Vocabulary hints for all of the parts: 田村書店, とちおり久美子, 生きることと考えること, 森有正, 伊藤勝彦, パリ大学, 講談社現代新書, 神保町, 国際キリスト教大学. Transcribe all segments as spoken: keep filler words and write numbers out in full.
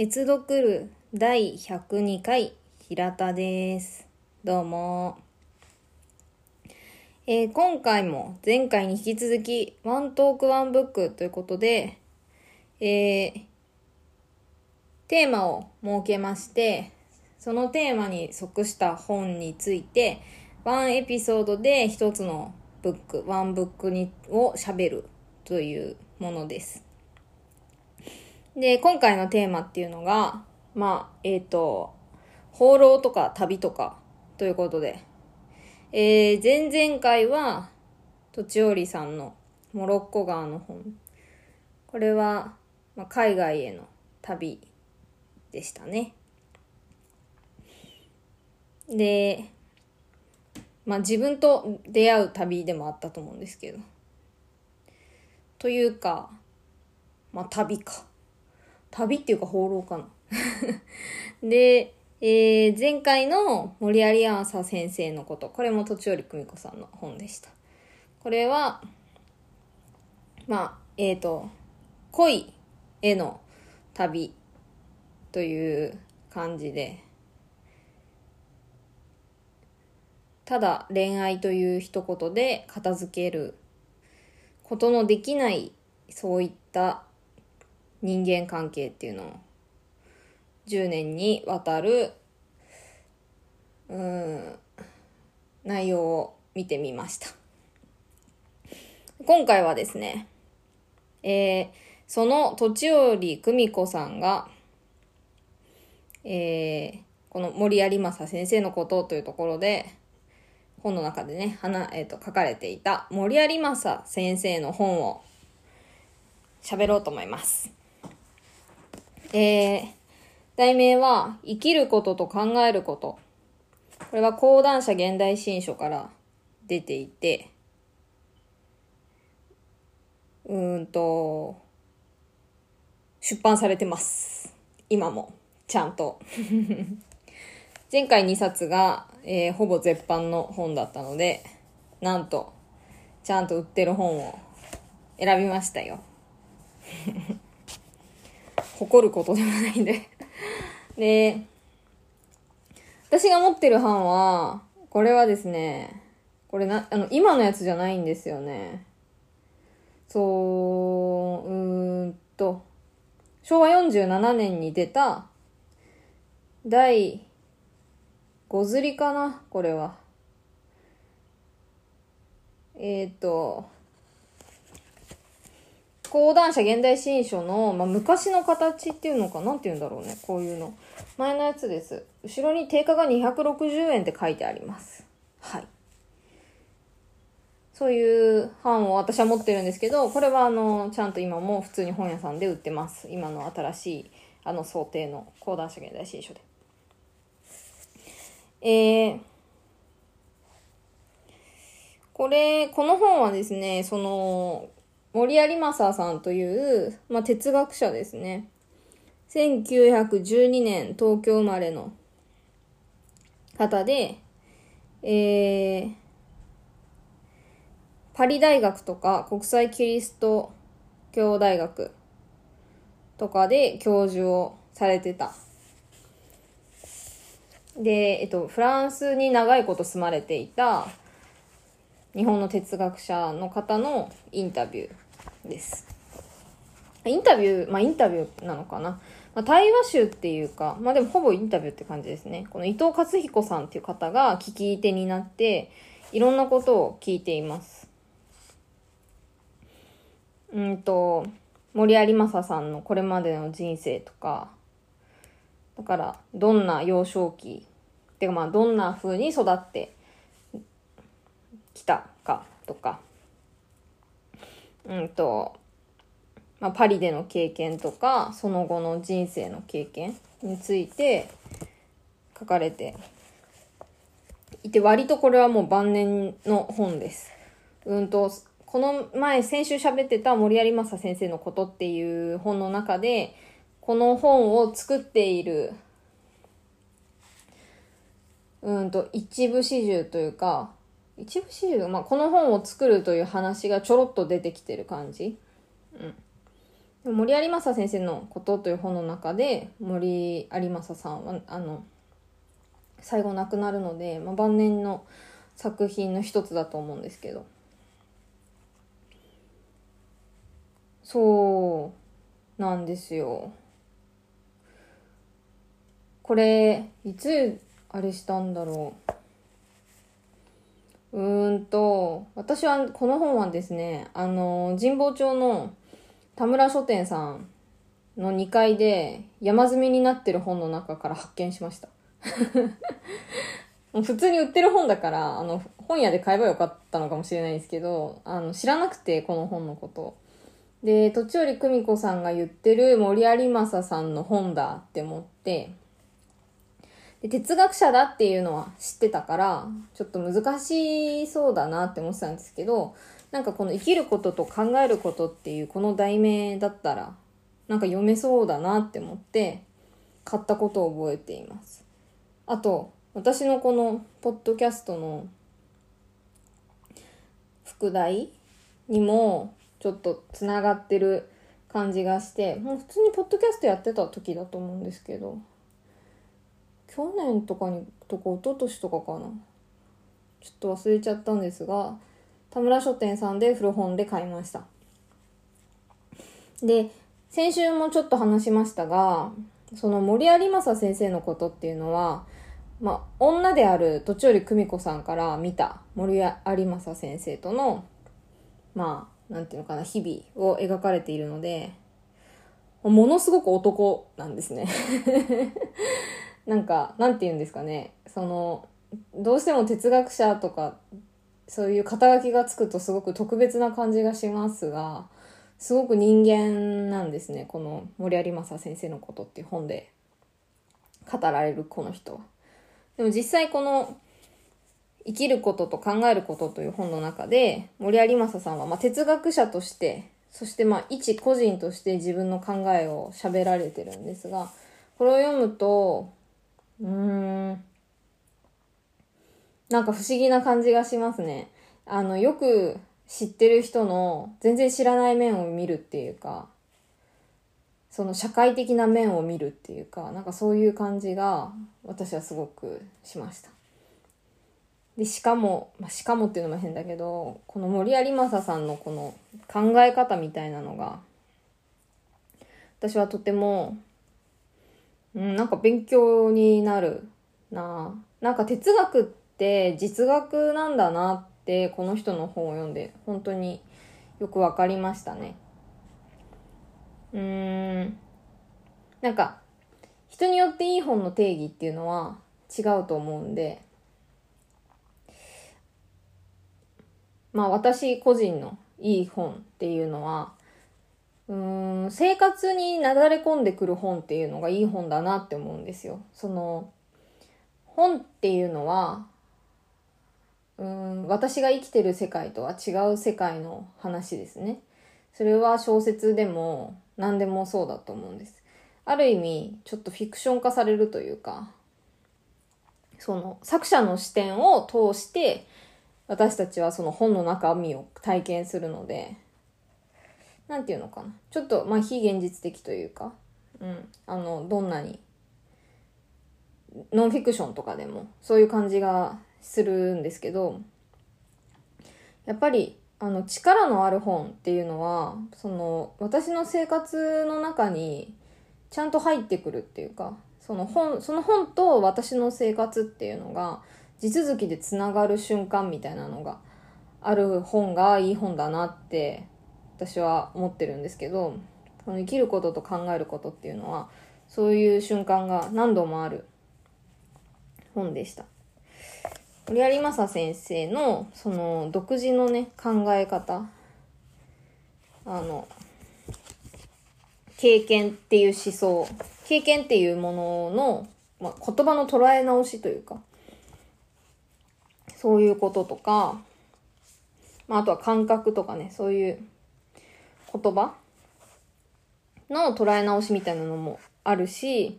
閲読るだいひゃくにかい平田です。どうも、えー、今回も前回に引き続きワントークワンブックということで、えー、テーマを設けまして、そのテーマに即した本についてワンエピソードで一つのブック、ワンブックにを喋るというものです。で、今回のテーマっていうのが、まあ、えっと、放浪とか旅とかということで、えー、前々回は、とちおりさんのモロッコ川の本。これは、まあ、海外への旅でしたね。で、まあ自分と出会う旅でもあったと思うんですけど。というか、まあ旅か。旅っていうか放浪かなで、えー、前回の森有朝先生のこと、これもとちおり久美子さんの本でした。これはまあえっと恋への旅という感じで、ただ恋愛という一言で片付けることのできない、そういった人間関係っていうのをじゅうねんにわたるうーん内容を見てみました。今回はですね、えー、そのとちおり久美子さんが、えー、この森有正先生のことというところで、本の中でね、花、えー、と書かれていた森有正先生の本を喋ろうと思います。えー、題名は生きることと考えること。これは講談社現代新書から出ていて、うーんと出版されてます、今もちゃんと前回にさつが、えー、ほぼ絶版の本だったので、なんとちゃんと売ってる本を選びましたよ誇ることでもないんでで、私が持ってる版は、これはですね、これな、あの、今のやつじゃないんですよね。そう、うーんと、しょうわよんじゅうななねんに出た、だいごずりかな、これは。えーと、講談社現代新書の、まあ、昔の形っていうのか、なんて言うんだろうね、こういうの。前のやつです。後ろに定価がにひゃくろくじゅうえんって書いてあります。はい。そういう版を私は持ってるんですけど、これはあの、ちゃんと今も普通に本屋さんで売ってます。今の新しい、あの、想定の講談社現代新書で。えー、これ、この本はですね、その、森有正さんという、まあ、哲学者ですね。せんきゅうひゃくじゅうにねん東京生まれの方で、えー、パリ大学とか国際キリスト教大学とかで教授をされてた。で、えっと、フランスに長いこと住まれていた日本の哲学者の方のインタビューです。インタビュー、まあインタビューなのかな。まあ対話集っていうか、まあでもほぼインタビューって感じですね。この伊藤勝彦さんっていう方が聞き手になって、いろんなことを聞いています。うんと、森有正さんのこれまでの人生とか、だからどんな幼少期、ってかまあどんな風に育って、来たかとか、うんと、まあ、パリでの経験とかその後の人生の経験について書かれていて、割とこれはもう晩年の本です。うんと、この前先週喋ってた森有正先生のことっていう本の中で、この本を作っているうんと一部始終というか。一部始終、まあ、この本を作るという話がちょろっと出てきてる感じ。うん。森有正先生のことという本の中で森有正さんはあの最後亡くなるので、まあ、晩年の作品の一つだと思うんですけど、そうなんですよ。これいつあれしたんだろう。うーんと私はこの本はですね、あの神保町の田村書店さんのにかいで山積みになってる本の中から発見しましたもう普通に売ってる本だから、あの本屋で買えばよかったのかもしれないですけど、あの知らなくてこの本のことで、とちおりくみこさんが言ってる森有正さんの本だって思って、で哲学者だっていうのは知ってたからちょっと難しそうだなって思ってたんですけど、なんかこの生きることと考えることっていうこの題名だったらなんか読めそうだなって思って買ったことを覚えています。あと私のこのポッドキャストの副題にもちょっとつながってる感じがして、もう普通にポッドキャストやってた時だと思うんですけど、去年とかにとか一昨年とかかな、ちょっと忘れちゃったんですが、田村書店さんで古本で買いました。で先週もちょっと話しましたが、その森有正先生のことっていうのは、まあ、女であるとちおりくみこさんから見た森有正先生とのまあなんていうのかな、日々を描かれているので、ものすごく男なんですねなんかなんていうんですかね、そのどうしても哲学者とかそういう肩書きがつくとすごく特別な感じがしますが、すごく人間なんですね、この森有正先生のことっていう本で語られるこの人は。でも実際この生きることと考えることという本の中で森有正さんはまあ哲学者として、そしてまあ一個人として自分の考えを喋られてるんですが、これを読むとうーんなんか不思議な感じがしますね。あの、よく知ってる人の全然知らない面を見るっていうか、その社会的な面を見るっていうか、なんかそういう感じが私はすごくしました。で、しかも、まあ、しかもっていうのも変だけど、この森有正さんのこの考え方みたいなのが、私はとても、うん、なんか勉強になるな。なんか哲学って、で実学なんだなってこの人の本を読んで本当によく分かりましたね。うーんなんか人によっていい本の定義っていうのは違うと思うんで、まあ私個人のいい本っていうのはうーん生活になだれ込んでくる本っていうのがいい本だなって思うんですよ。その本っていうのはうーん私が生きてる世界とは違う世界の話ですね。それは小説でも何でもそうだと思うんです。ある意味ちょっとフィクション化されるというか、その作者の視点を通して私たちはその本の中身を体験するので、なんていうのかな、ちょっとまあ非現実的というか、うん、あのどんなにノンフィクションとかでもそういう感じがするんですけど、やっぱりあの力のある本っていうのはその私の生活の中にちゃんと入ってくるっていうか、その本、その本と私の生活っていうのが地続きでつながる瞬間みたいなのがある本がいい本だなって私は思ってるんですけど、この生きることと考えることっていうのはそういう瞬間が何度もある本でした。森有正先生のその独自のね考え方、あの経験っていう思想、経験っていうものの、まあ、言葉の捉え直しというか、そういうこととか、まあ、あとは感覚とかね、そういう言葉の捉え直しみたいなのもあるし、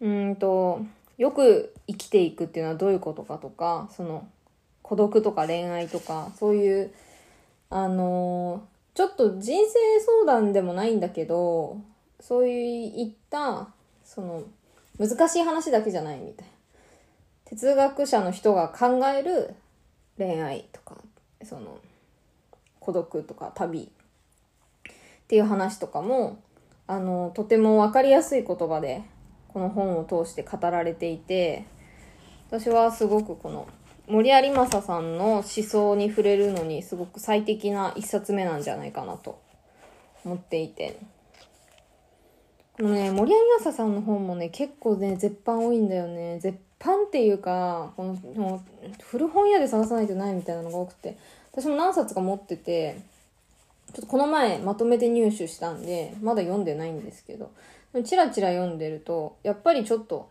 うーんとよく生きていくっていうのはどういうことかとか、その孤独とか恋愛とかそういうあのちょっと人生相談でもないんだけど、そういういったその難しい話だけじゃないみたいな、哲学者の人が考える恋愛とか、その孤独とか旅っていう話とかも、あのとても分かりやすい言葉でこの本を通して語られていて、私はすごくこの森有正さんの思想に触れるのにすごく最適な一冊目なんじゃないかなと思っていて、このね、森有正さんの本もね、結構ね絶版多いんだよね。絶版っていうか、この古本屋で探さないとないみたいなのが多くて、私も何冊か持ってて、ちょっとこの前まとめて入手したんでまだ読んでないんですけど、チラチラ読んでるとやっぱりちょっと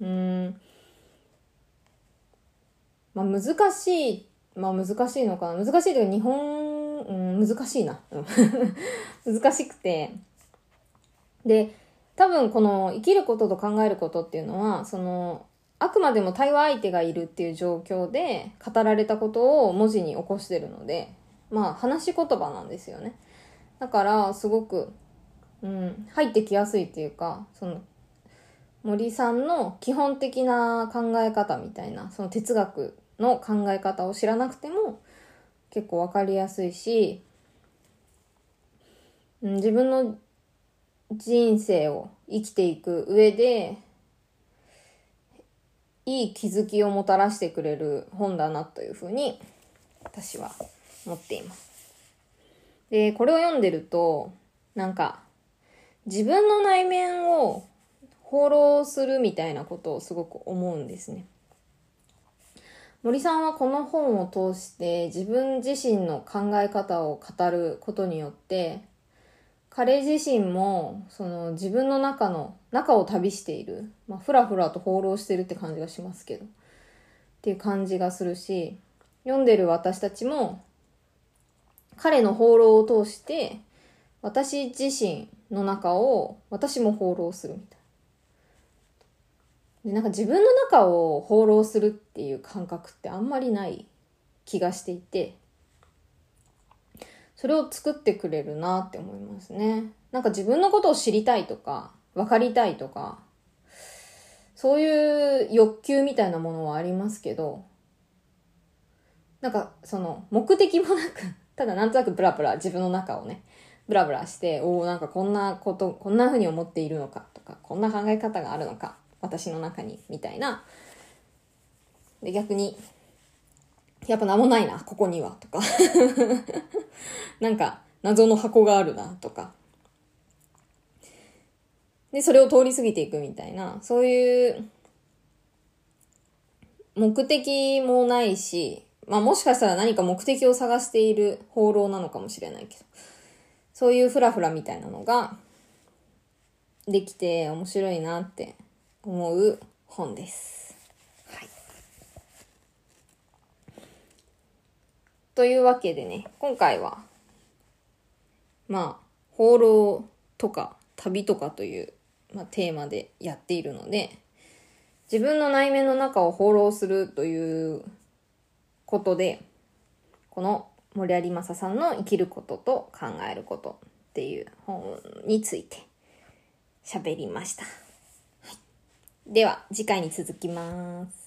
うーんまあ、難しい、まあ難しいのかな。難しいというか日本、うん、難しいな。難しくて。で、多分この生きることと考えることっていうのは、その、あくまでも対話相手がいるっていう状況で語られたことを文字に起こしてるので、まあ話し言葉なんですよね。だからすごく、うん、入ってきやすいっていうか、その、森さんの基本的な考え方みたいな、その哲学の考え方を知らなくても結構わかりやすいし、自分の人生を生きていく上でいい気づきをもたらしてくれる本だなというふうに私は思っています。で、これを読んでると、なんか自分の内面を放浪するみたいなことをすごく思うんですね。森さんはこの本を通して自分自身の考え方を語ることによって、彼自身もその自分の中の中を旅している、まあ、ふらふらと放浪してるって感じがしますけどっていう感じがするし、読んでる私たちも彼の放浪を通して私自身の中を私も放浪するみたいな、なんか自分の中を放浪するっていう感覚ってあんまりない気がしていて、それを作ってくれるなって思いますね。なんか自分のことを知りたいとか分かりたいとか、そういう欲求みたいなものはありますけど、なんかその目的もなく、ただなんとなくブラブラ自分の中をねブラブラして、おーなんかこんなことこんな風に思っているのかとか、こんな考え方があるのか私の中にみたいな。で、逆にやっぱ何もないなここにはとかなんか謎の箱があるなとかで、それを通り過ぎていくみたいな、そういう目的もないし、まあもしかしたら何か目的を探している放浪なのかもしれないけど、そういうフラフラみたいなのができて面白いなって思う本です、はい、というわけでね、今回はまあ放浪とか旅とかという、まあ、テーマでやっているので、自分の内面の中を放浪するということで、この森有正さんの生きることと考えることっていう本について喋りました。では次回に続きます。